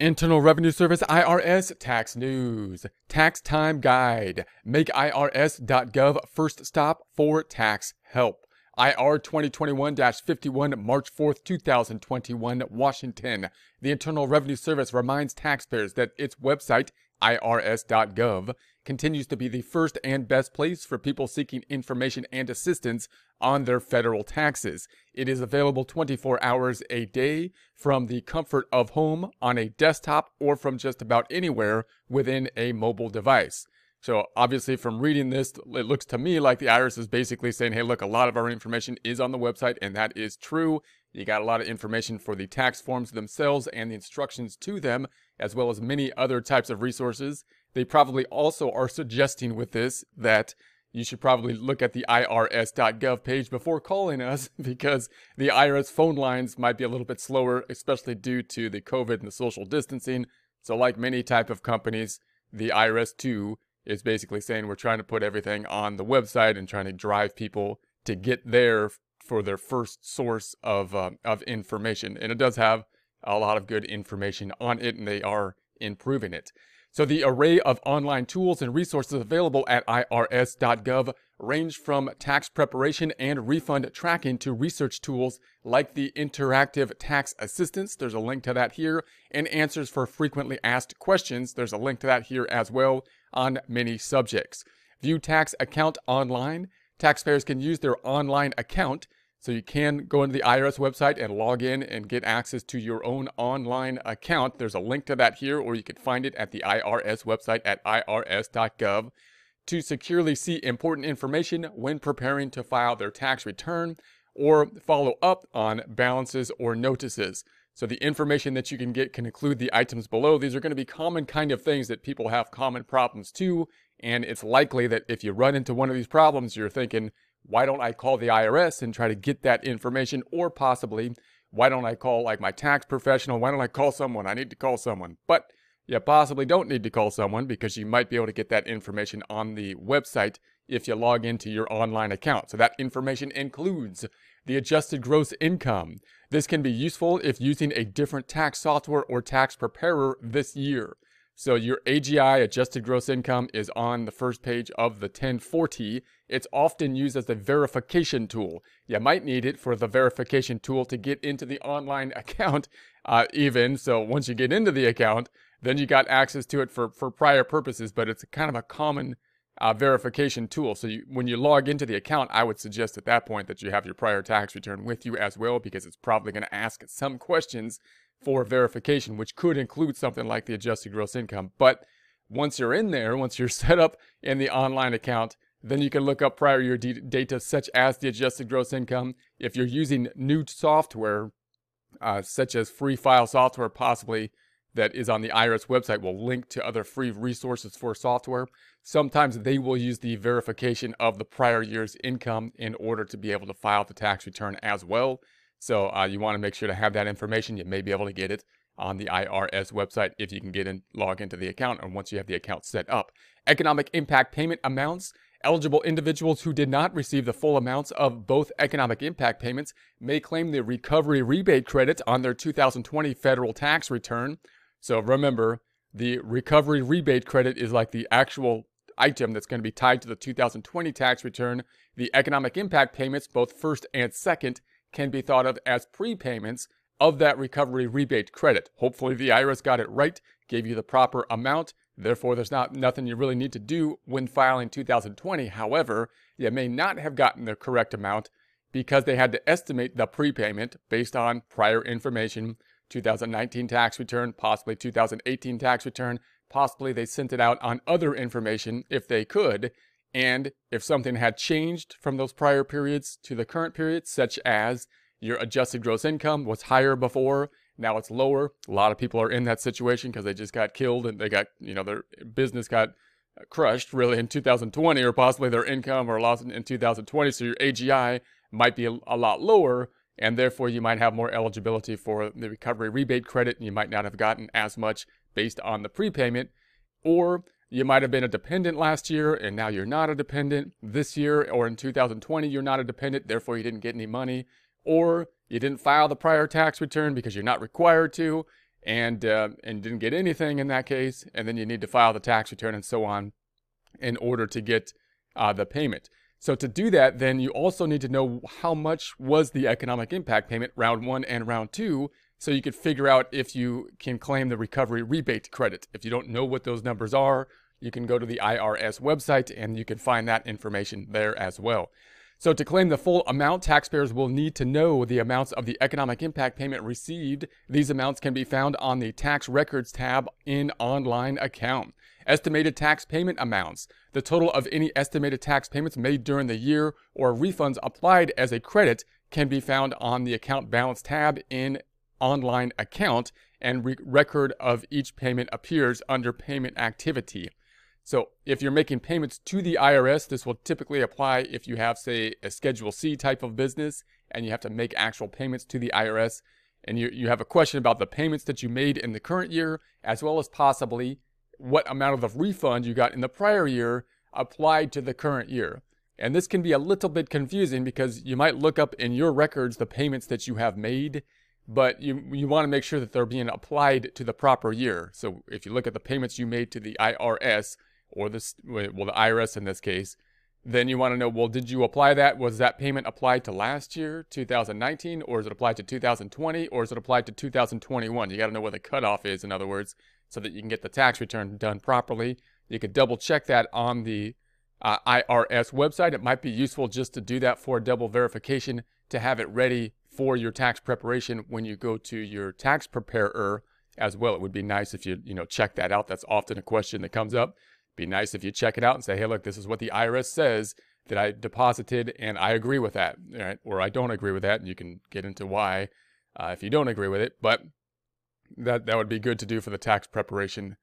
Internal Revenue Service IRS Tax News. Tax Time Guide. Make IRS.gov first stop for tax help. IR 2021-51, March 4th, 2021, Washington. The Internal Revenue Service reminds taxpayers that its website, IRS.gov, continues to be the first and best place for people seeking information and assistance on their federal taxes. It is available 24 hours a day from the comfort of home, on a desktop, or from just about anywhere within a mobile device. So obviously from reading this, it looks to me like the IRS is basically saying, hey, look, a lot of our information is on the website, and that is true. You got a lot of information for the tax forms themselves and the instructions to them, as well as many other types of resources. They probably also are suggesting with this that you should probably look at the IRS.gov page before calling us, because the IRS phone lines might be a little bit slower, especially due to the COVID and the social distancing. So like many type of companies, the IRS too is basically saying we're trying to put everything on the website and trying to drive people to get there for their first source of information. And it does have a lot of good information on it, and they are improving it. So the array of online tools and resources available at IRS.gov range from tax preparation and refund tracking to research tools like the interactive tax assistance. There's a link to that here, and answers for frequently asked questions. There's a link to that here as well on many subjects. View tax account online. Taxpayers can use their online account. So you can go into the IRS website and log in and get access to your own online account. There's a link to that here, or you can find it at the IRS website at irs.gov. To securely see important information when preparing to file their tax return or follow up on balances or notices. So the information that you can get can include the items below. These are going to be common kind of things that people have common problems to. And it's likely that if you run into one of these problems, you're thinking, why don't I call the IRS and try to get that information? Or possibly, why don't I call like my tax professional? Why don't I call someone? I need to call someone. But you possibly don't need to call someone, because you might be able to get that information on the website if you log into your online account. So that information includes the adjusted gross income. This can be useful if using a different tax software or tax preparer this year. So your AGI, adjusted gross income, is on the first page of the 1040. It's often used as a verification tool. You might need it for the verification tool to get into the online account even. So once you get into the account, then you got access to it for prior purposes, but it's kind of a common verification tool. So when you log into the account, I would suggest at that point that you have your prior tax return with you as well, because it's probably going to ask some questions for verification, which could include something like the adjusted gross income. But once you're in there, once you're set up in the online account, then you can look up prior year data such as the adjusted gross income. If you're using new software, such as free file software, possibly, that is on the IRS website, will link to other free resources for software. Sometimes they will use the verification of the prior year's income in order to be able to file the tax return as well. So you want to make sure to have that information. You may be able to get it on the IRS website if you can get in, log into the account, and once you have the account set up. Economic impact payment amounts. Eligible individuals who did not receive the full amounts of both economic impact payments may claim the recovery rebate credit on their 2020 federal tax return. So remember, the recovery rebate credit is like the actual item that's going to be tied to the 2020 tax return. The economic impact payments, both first and second, can be thought of as prepayments of that recovery rebate credit. Hopefully the IRS got it right, gave you the proper amount. Therefore, there's nothing you really need to do when filing 2020. However, you may not have gotten the correct amount because they had to estimate the prepayment based on prior information, 2019 tax return, possibly 2018 tax return, possibly they sent it out on other information if they could. And if something had changed from those prior periods to the current period, such as your adjusted gross income was higher before, now it's lower. A lot of people are in that situation because they just got killed and they got, you know, their business got crushed really in 2020, or possibly their income or loss in 2020. So your AGI might be a lot lower, and therefore you might have more eligibility for the recovery rebate credit, and you might not have gotten as much based on the prepayment. Or you might have been a dependent last year, and now you're not a dependent this year, or in 2020 you're not a dependent, therefore you didn't get any money. Or you didn't file the prior tax return because you're not required to, and didn't get anything in that case, and then you need to file the tax return and so on in order to get the payment. So to do that, then you also need to know how much was the economic impact payment round one and round two, so you could figure out if you can claim the recovery rebate credit. If you don't know what those numbers are, you can go to the IRS website and you can find that information there as well. So to claim the full amount, taxpayers will need to know the amounts of the economic impact payment received. These amounts can be found on the Tax Records tab in Online Account. Estimated tax payment amounts. The total of any estimated tax payments made during the year or refunds applied as a credit can be found on the Account Balance tab in Online Account, and record of each payment appears under Payment Activity. So if you're making payments to the IRS, this will typically apply if you have, say, a Schedule C type of business and you have to make actual payments to the IRS, and you have a question about the payments that you made in the current year, as well as possibly what amount of the refund you got in the prior year applied to the current year. And this can be a little bit confusing because you might look up in your records the payments that you have made, but you want to make sure that they're being applied to the proper year. So if you look at the payments you made to the IRS, or the IRS in this case, then you want to know, well, did you apply that? Was that payment applied to last year, 2019, or is it applied to 2020, or is it applied to 2021? You got to know where the cutoff is, in other words, so that you can get the tax return done properly. You could double check that on the IRS website. It might be useful just to do that for double verification, to have it ready for your tax preparation when you go to your tax preparer as well. It would be nice if you check that out. That's often a question that comes up. Be nice if you check it out and say, hey, look, this is what the IRS says that I deposited, and I agree with that, right? Or I don't agree with that, and you can get into why if you don't agree with it. But that would be good to do for the tax preparation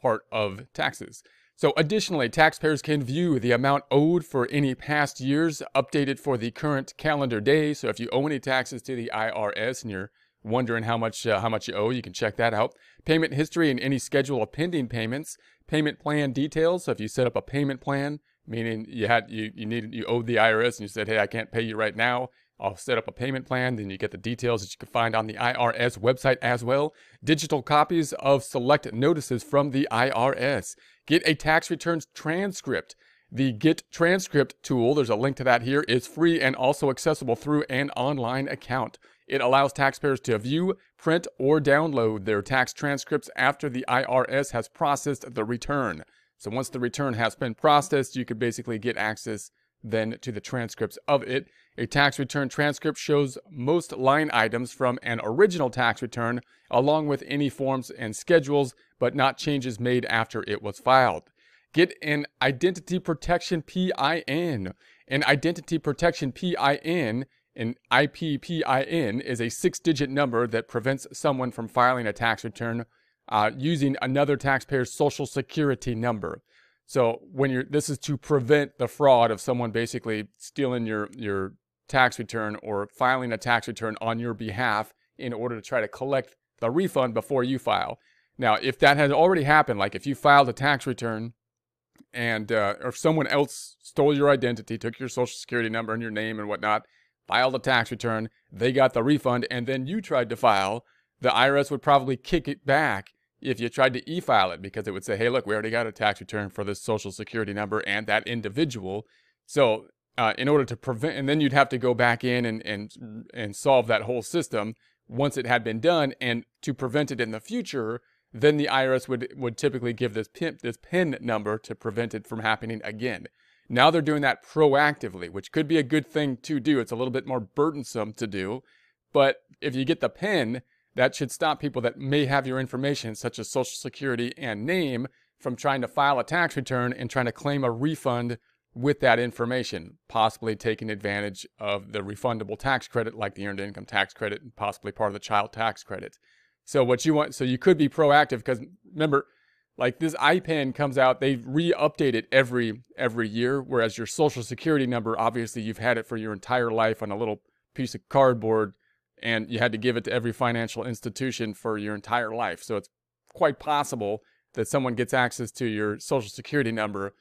part of taxes. So additionally, taxpayers can view the amount owed for any past years updated for the current calendar day. So if you owe any taxes to the IRS and you're wondering how much you owe, you can check that out. Payment history and any schedule of pending payments. Payment plan details. So if you set up a payment plan, meaning you owed the IRS and you said, hey, I can't pay you right now, I'll set up a payment plan. Then you get the details that you can find on the IRS website as well. Digital copies of select notices from the IRS. Get a tax returns transcript. The Get Transcript tool, there's a link to that here, is free and also accessible through an online account. It allows taxpayers to view, print, or download their tax transcripts after the IRS has processed the return. So once the return has been processed, you could basically get access then to the transcripts of it. A tax return transcript shows most line items from an original tax return, along with any forms and schedules, but not changes made after it was filed. Get an Identity Protection PIN. An Identity Protection PIN, an IPPIN, is a 6-digit number that prevents someone from filing a tax return using another taxpayer's Social Security number. So this is to prevent the fraud of someone basically stealing your tax return or filing a tax return on your behalf in order to try to collect the refund before you file. Now, if that has already happened, like if you filed a tax return, and or someone else stole your identity, took your Social Security number and your name and whatnot, filed a tax return, they got the refund, and then you tried to file, the IRS would probably kick it back if you tried to e-file it, because it would say, hey, look, we already got a tax return for this Social Security number and that individual. So in order to prevent, and then you'd have to go back in and solve that whole system once it had been done, and to prevent it in the future, then the IRS would typically give this PIN number to prevent it from happening again. Now they're doing that proactively, which could be a good thing to do. It's a little bit more burdensome to do, but if you get the PIN, that should stop people that may have your information, such as Social Security and name, from trying to file a tax return and trying to claim a refund with that information, possibly taking advantage of the refundable tax credit, like the Earned Income Tax Credit and possibly part of the Child Tax Credit. So you could be proactive, because remember, like this IPIN comes out, they re-update it every year, whereas your Social Security number, obviously you've had it for your entire life on a little piece of cardboard, and you had to give it to every financial institution for your entire life. So it's quite possible that someone gets access to your Social Security number,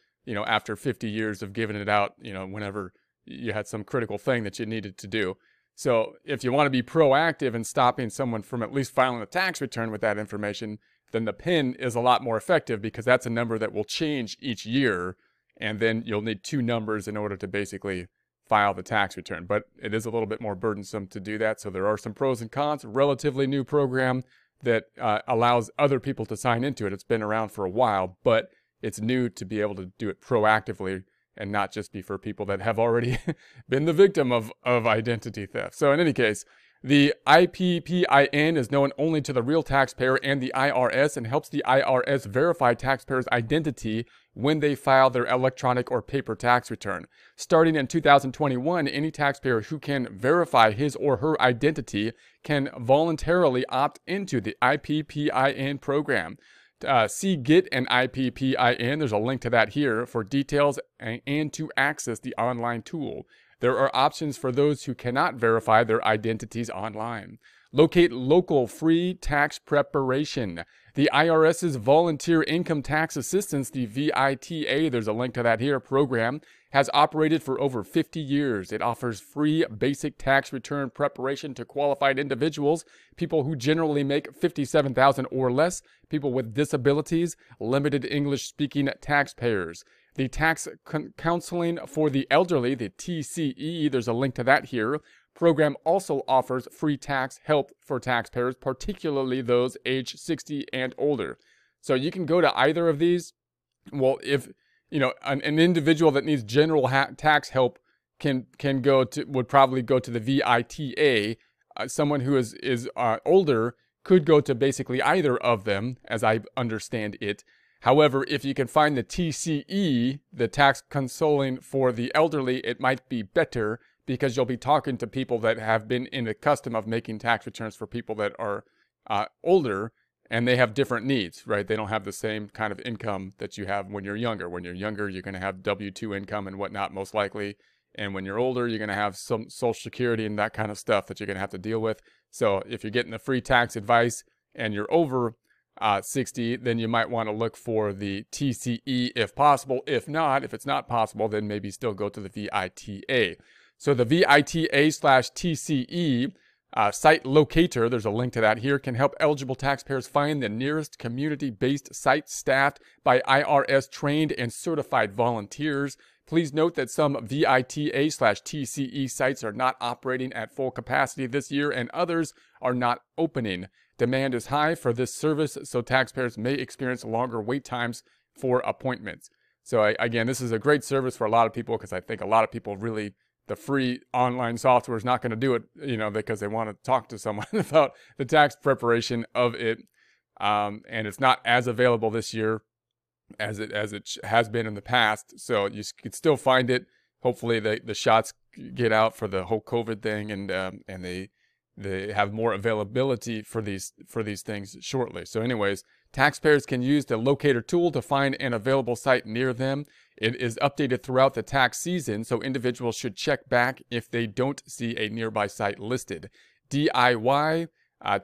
after 50 years of giving it out, whenever you had some critical thing that you needed to do. So if you want to be proactive in stopping someone from at least filing a tax return with that information, then the PIN is a lot more effective because that's a number that will change each year. And then you'll need two numbers in order to basically file the tax return. But it is a little bit more burdensome to do that. So there are some pros and cons. Relatively new program that allows other people to sign into it. It's been around for a while, but it's new to be able to do it proactively and not just be for people that have already been the victim of identity theft. So in any case, the IPPIN is known only to the real taxpayer and the IRS and helps the IRS verify taxpayers' identity when they file their electronic or paper tax return. Starting in 2021, any taxpayer who can verify his or her identity can voluntarily opt into the IPPIN program. See Get an IPPIN. There's a link to that here for details and to access the online tool. There are options for those who cannot verify their identities online. Locate local free tax preparation. The IRS's Volunteer Income Tax Assistance, the VITA, there's a link to that here, program, has operated for over 50 years. It offers free basic tax return preparation to qualified individuals, people who generally make $57,000 or less, people with disabilities, limited English-speaking taxpayers. The Tax Counseling for the Elderly, the TCE, there's a link to that here. Program also offers free tax help for taxpayers, particularly those age 60 and older. So you can go to either of these. Well, if you know an individual that needs general tax help can go to would probably go to the VITA. Someone who is older could go to basically either of them, as I understand it. However, if you can find the TCE, the Tax Counseling for the Elderly, it might be better because you'll be talking to people that have been in the custom of making tax returns for people that are older and they have different needs, right? They don't have the same kind of income that you have when you're younger. When you're younger, you're going to have W-2 income and whatnot, most likely. And when you're older, you're going to have some Social Security and that kind of stuff that you're going to have to deal with. So if you're getting the free tax advice and you're over 60, then you might want to look for the TCE if possible. If not, if it's not possible, then maybe still go to the VITA. So the VITA/TCE site locator, there's a link to that here, can help eligible taxpayers find the nearest community-based site staffed by IRS-trained and certified volunteers. Please note that some VITA/TCE sites are not operating at full capacity this year and others are not opening. Demand is high for this service, so taxpayers may experience longer wait times for appointments. So again, this is a great service for a lot of people because I think a lot of people really, the free online software is not going to do it, you know, because they want to talk to someone about the tax preparation of it. And it's not as available this year as it has been in the past. So you could still find it. Hopefully the shots get out for the whole COVID thing and they have more availability for these things shortly. So anyways, taxpayers can use the locator tool to find an available site near them. It is updated throughout the tax season, so individuals should check back if they don't see a nearby site listed. DIY,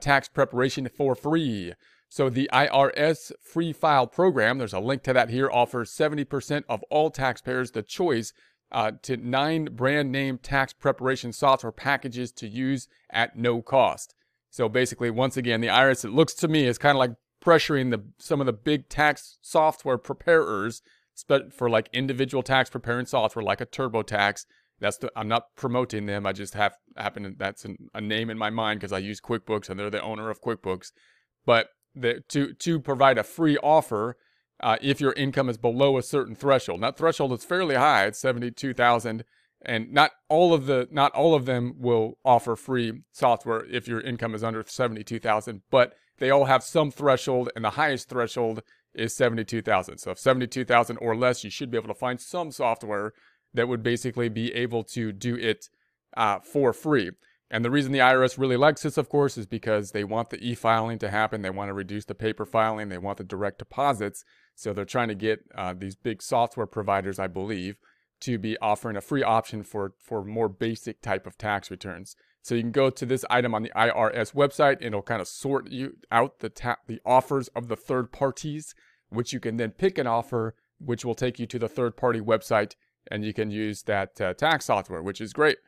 tax preparation for free. So the IRS free file program, there's a link to that here, offers 70% of all taxpayers the choice to 9 brand name tax preparation software packages to use at no cost. So basically, once again, the IRS, it looks to me, is kind of like pressuring some of the big tax software preparers for like individual tax preparing software, like a TurboTax. I'm not promoting them. I just that's a name in my mind because I use QuickBooks and they're the owner of QuickBooks. But to provide a free offer, if your income is below a certain threshold. Now, threshold is fairly high. It's $72,000, and not all of them will offer free software if your income is under $72,000. But they all have some threshold, and the highest threshold is $72,000. So if $72,000 or less, you should be able to find some software that would basically be able to do it for free. And the reason the IRS really likes this, of course, is because they want the e-filing to happen. They want to reduce the paper filing. They want the direct deposits. So they're trying to get these big software providers, I believe, to be offering a free option for more basic type of tax returns. So you can go to this item on the IRS website. It'll kind of sort you out the offers of the third parties, which you can then pick an offer, which will take you to the third party website, and you can use that tax software, which is great.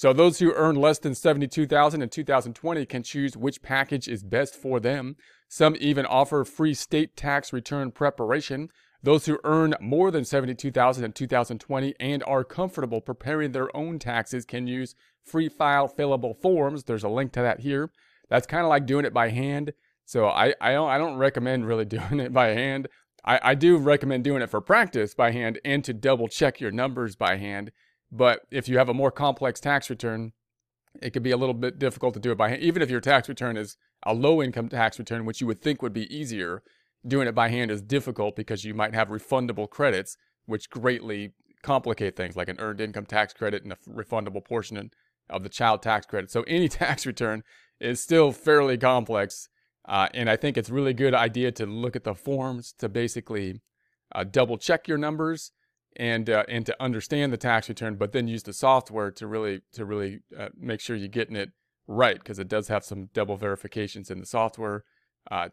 So those who earn less than $72,000 in 2020 can choose which package is best for them. Some even offer free state tax return preparation. Those who earn more than $72,000 in 2020 and are comfortable preparing their own taxes can use free file fillable forms. There's a link to that here. That's kind of like doing it by hand. So I don't recommend really doing it by hand. I do recommend doing it for practice by hand and to double check your numbers by hand. But if you have a more complex tax return, it could be a little bit difficult to do it by hand. Even if your tax return is a low-income tax return, which you would think would be easier, doing it by hand is difficult because you might have refundable credits, which greatly complicate things, like an earned income tax credit and a refundable portion of the child tax credit. So any tax return is still fairly complex, and I think it's a really good idea to look at the forms to basically double-check your numbers and to understand the tax return, but then use the software to really make sure you're getting it right, because it does have some double verifications in the software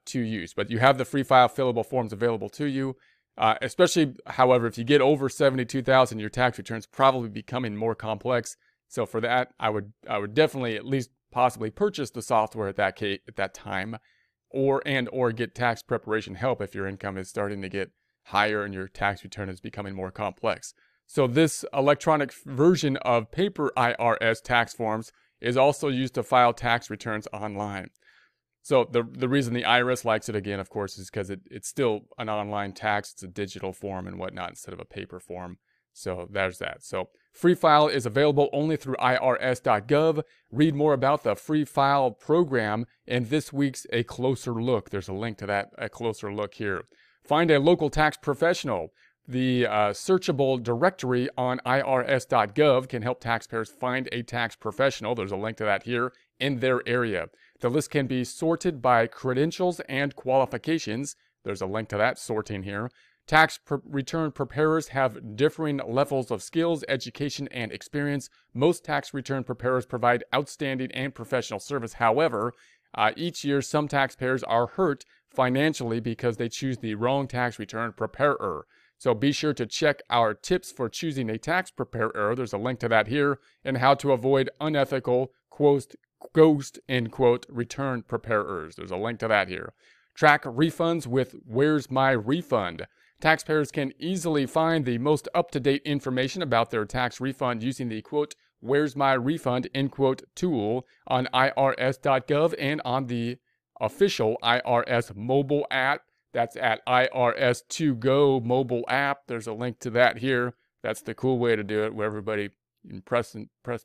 to use. But you have the free file fillable forms available to you, especially, however, if you get over $72,000, your tax return's probably becoming more complex. So for that, I would definitely at least possibly purchase the software at that time, or get tax preparation help if your income is starting to get higher and your tax return is becoming more complex. So this electronic version of paper IRS tax forms is also used to file tax returns online. So the reason the IRS likes it, again, of course, is because it's still an online tax. It's a digital form and whatnot instead of a paper form. So there's that. So free file is available only through IRS.gov. Read more about the free file program in this week's A Closer Look. There's a link to that, A Closer Look here. Find a local tax professional. The searchable directory on IRS.gov can help taxpayers find a tax professional. There's a link to that here in their area. The list can be sorted by credentials and qualifications. There's a link to that sorting here. Tax return preparers have differing levels of skills, education, and experience. Most tax return preparers provide outstanding and professional service. However, each year some taxpayers are hurt financially because they choose the wrong tax return preparer. So be sure to check our tips for choosing a tax preparer. There's a link to that here, and how to avoid unethical ghost end quote return preparers. There's a link to that here. Track refunds with Where's My Refund. Taxpayers can easily find the most up-to-date information about their tax refund using the quote Where's My Refund end quote tool on IRS.gov and on the official IRS mobile app. That's at IRS2Go mobile app. There's a link to that here. That's the cool way to do it, where everybody can press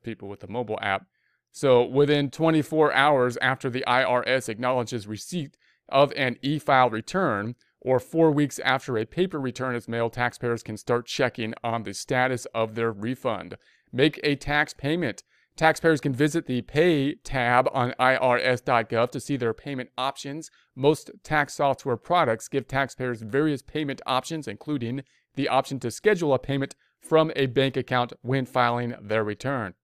people with the mobile app. So within 24 hours after the IRS acknowledges receipt of an e-file return, or 4 weeks after a paper return is mailed, taxpayers can start checking on the status of their refund. Make a tax payment. Taxpayers can visit the Pay tab on IRS.gov to see their payment options. Most tax software products give taxpayers various payment options, including the option to schedule a payment from a bank account when filing their return.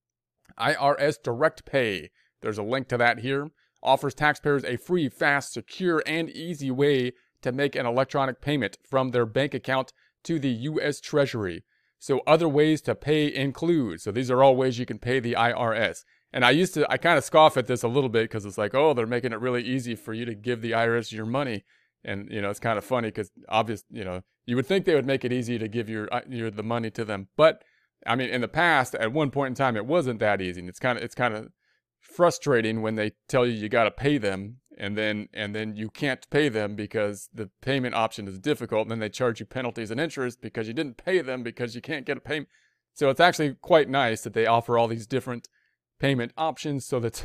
IRS Direct Pay, there's a link to that here, offers taxpayers a free, fast, secure, and easy way to make an electronic payment from their bank account to the U.S. Treasury. So other ways to pay include, so these are all ways you can pay the IRS. And I kind of scoff at this a little bit because it's like, oh, they're making it really easy for you to give the IRS your money. And, you know, it's kind of funny because obviously, you know, you would think they would make it easy to give the money to them. But I mean, in the past, at one point in time, it wasn't that easy. And it's kind of frustrating when they tell you got to pay them and then you can't pay them because the payment option is difficult, and then they charge you penalties and interest because you didn't pay them because you can't get a payment. So it's actually quite nice that they offer all these different payment options so that,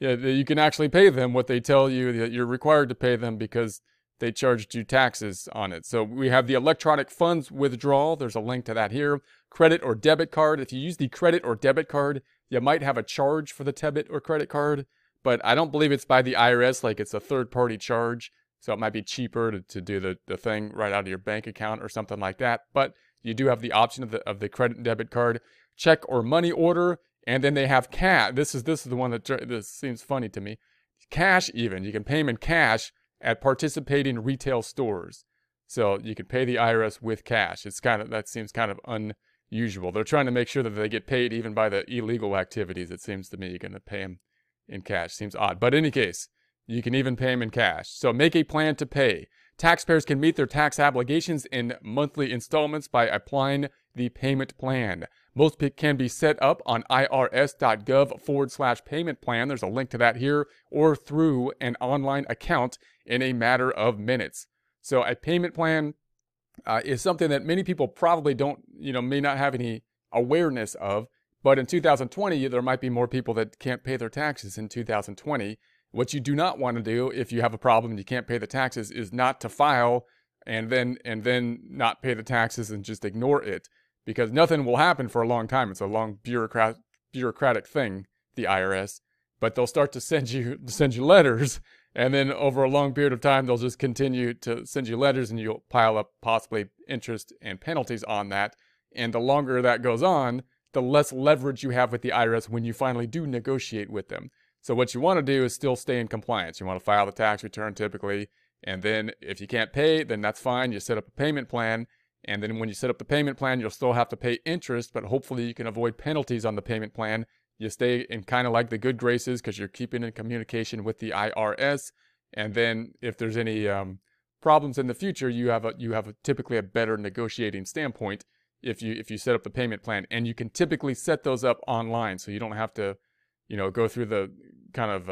yeah, that you can actually pay them what they tell you that you're required to pay them because they charged you taxes on it. So we have the electronic funds withdrawal. There's a link to that here. Credit or debit card. If you use the credit or debit card, you might have a charge for the debit or credit card, but I don't believe it's by the IRS, like it's a third-party charge, so it might be cheaper to do the thing right out of your bank account or something like that, but you do have the option of the credit and debit card. Check or money order, and then they have cash. This is the one that this seems funny to me. Cash even. You can pay them in cash at participating retail stores. So you can pay the IRS with cash. That seems kind of usual. They're trying to make sure that they get paid even by the illegal activities, it seems to me. You're going to pay them in cash. Seems odd. But in any case, you can even pay them in cash. So make a plan to pay. Taxpayers can meet their tax obligations in monthly installments by applying the payment plan. Most can be set up on IRS.gov/payment plan. There's a link to that here, or through an online account in a matter of minutes. So a payment plan is something that many people probably don't, may not have any awareness of. But in 2020, there might be more people that can't pay their taxes in 2020. What you do not want to do if you have a problem and you can't pay the taxes is not to file and then not pay the taxes and just ignore it, because nothing will happen for a long time. It's a long bureaucratic thing, the IRS, but they'll start to send you letters, and then over a long period of time they'll just continue to send you letters, and you'll pile up possibly interest and penalties on that. And the longer that goes on, the less leverage you have with the IRS when you finally do negotiate with them. So what you want to do is still stay in compliance. You want to file the tax return typically, and then if you can't pay, then that's fine. You set up a payment plan, and then when you set up the payment plan, you'll still have to pay interest, but hopefully you can avoid penalties on the payment plan. You stay in kind of like the good graces because you're keeping in communication with the IRS, and then if there's any problems in the future, you have typically a better negotiating standpoint if you set up the payment plan. And you can typically set those up online, so you don't have to go through the kind of,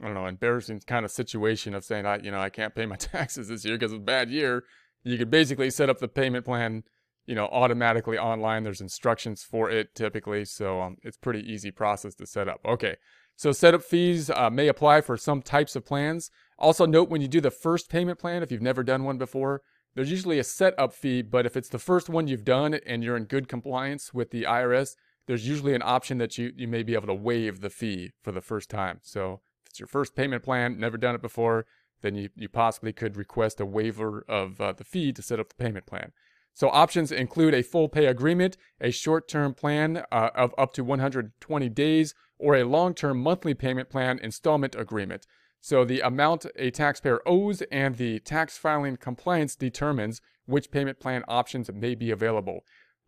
embarrassing kind of situation of saying, I can't pay my taxes this year because it's a bad year. You could basically set up the payment plan, automatically online. There's instructions for it typically. So it's pretty easy process to set up. Okay. So setup fees may apply for some types of plans. Also note, when you do the first payment plan, if you've never done one before, there's usually a setup fee, but if it's the first one you've done and you're in good compliance with the IRS, there's usually an option that you may be able to waive the fee for the first time. So if it's your first payment plan, never done it before, then you possibly could request a waiver of the fee to set up the payment plan. So options include a full pay agreement, a short-term plan of up to 120 days, or a long-term monthly payment plan installment agreement. So the amount a taxpayer owes and the tax filing compliance determines which payment plan options may be available.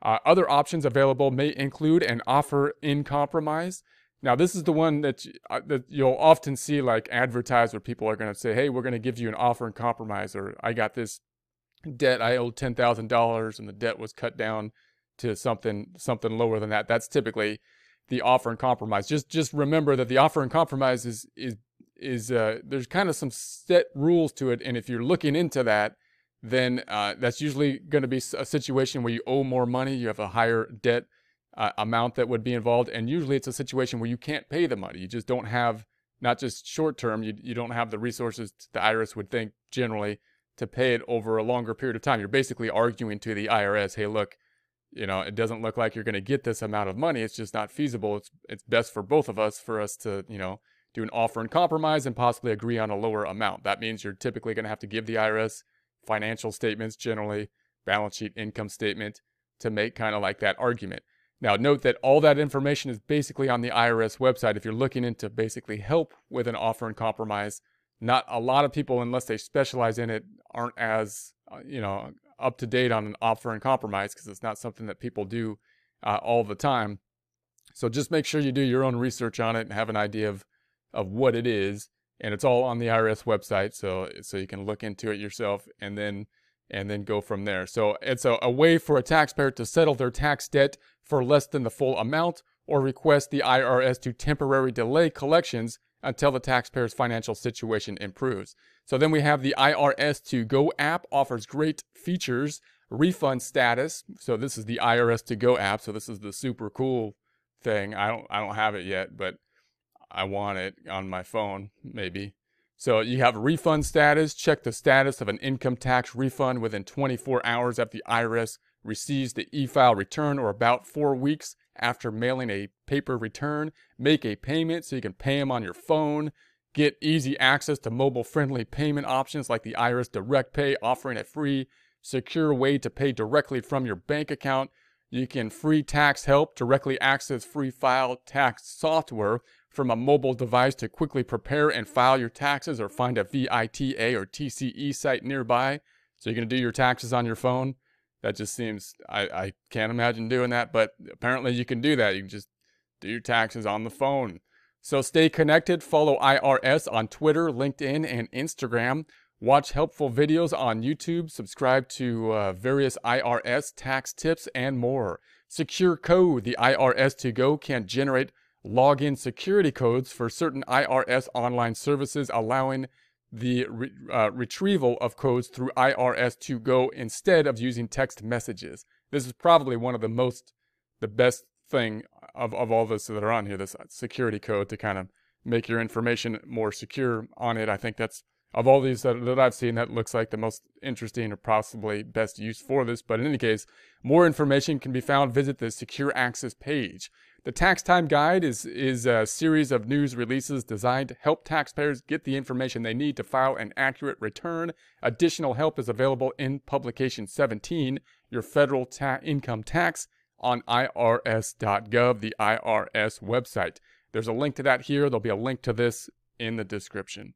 Other options available may include an offer in compromise. Now, this is the one that you'll often see like advertised, where people are going to say, hey, we're going to give you an offer in compromise, or I got this debt, I owe $10,000, and the debt was cut down to something lower than that. That's typically the offer in compromise. Just remember that the offer in compromise is there's kind of some set rules to it, and if you're looking into that, then that's usually going to be a situation where you owe more money, you have a higher debt amount that would be involved, and usually it's a situation where you can't pay the money. You just don't have, not just short term, you don't have the resources, the IRS would think generally, to pay it over a longer period of time. You're basically arguing to the IRS, hey, look, it doesn't look like you're going to get this amount of money. It's just not feasible. It's best for both of us for us to, do an offer and compromise and possibly agree on a lower amount. That means you're typically going to have to give the IRS financial statements, generally balance sheet, income statement, to make kind of like that argument. Now note that all that information is basically on the IRS website if you're looking into basically help with an offer and compromise. Not a lot of people, unless they specialize in it, aren't as up to date on an offer and compromise, because it's not something that people do all the time. So just make sure you do your own research on it and have an idea of what it is. And it's all on the IRS website, so you can look into it yourself and then go from there. So it's a way for a taxpayer to settle their tax debt for less than the full amount, or request the IRS to temporarily delay collections until the taxpayer's financial situation improves. So then we have the IRS2Go app offers great features, refund status. So this is the IRS2Go app. So this is the super cool thing. I don't have it yet, but I want it on my phone, maybe. So you have refund status. Check the status of an income tax refund within 24 hours after the IRS receives the e-file return, or about 4 weeks after mailing a paper return. Make a payment, so you can pay them on your phone. Get easy access to mobile-friendly payment options like the IRS Direct Pay, offering a free, secure way to pay directly from your bank account. You can free tax help, directly access free file tax software from a mobile device to quickly prepare and file your taxes, or find a VITA or TCE site nearby. So you're going to do your taxes on your phone. That just seems, I can't imagine doing that, but apparently you can do that. You can just do your taxes on the phone. So stay connected. Follow IRS on Twitter, LinkedIn, and Instagram. Watch helpful videos on YouTube. Subscribe to various IRS tax tips and more. Secure code. The IRS2Go can generate login security codes for certain IRS online services, allowing the retrieval of codes through IRS2Go instead of using text messages. This is probably one of the best thing of all this that are on here, this security code to kind of make your information more secure on it. I think that's, of all these that I've seen, that looks like the most interesting or possibly best use for this. But in any case, more information can be found. Visit the Secure Access page. The Tax Time Guide is a series of news releases designed to help taxpayers get the information they need to file an accurate return. Additional help is available in Publication 17, Your Federal Income Tax, on IRS.gov, the IRS website. There's a link to that here. There'll be a link to this in the description.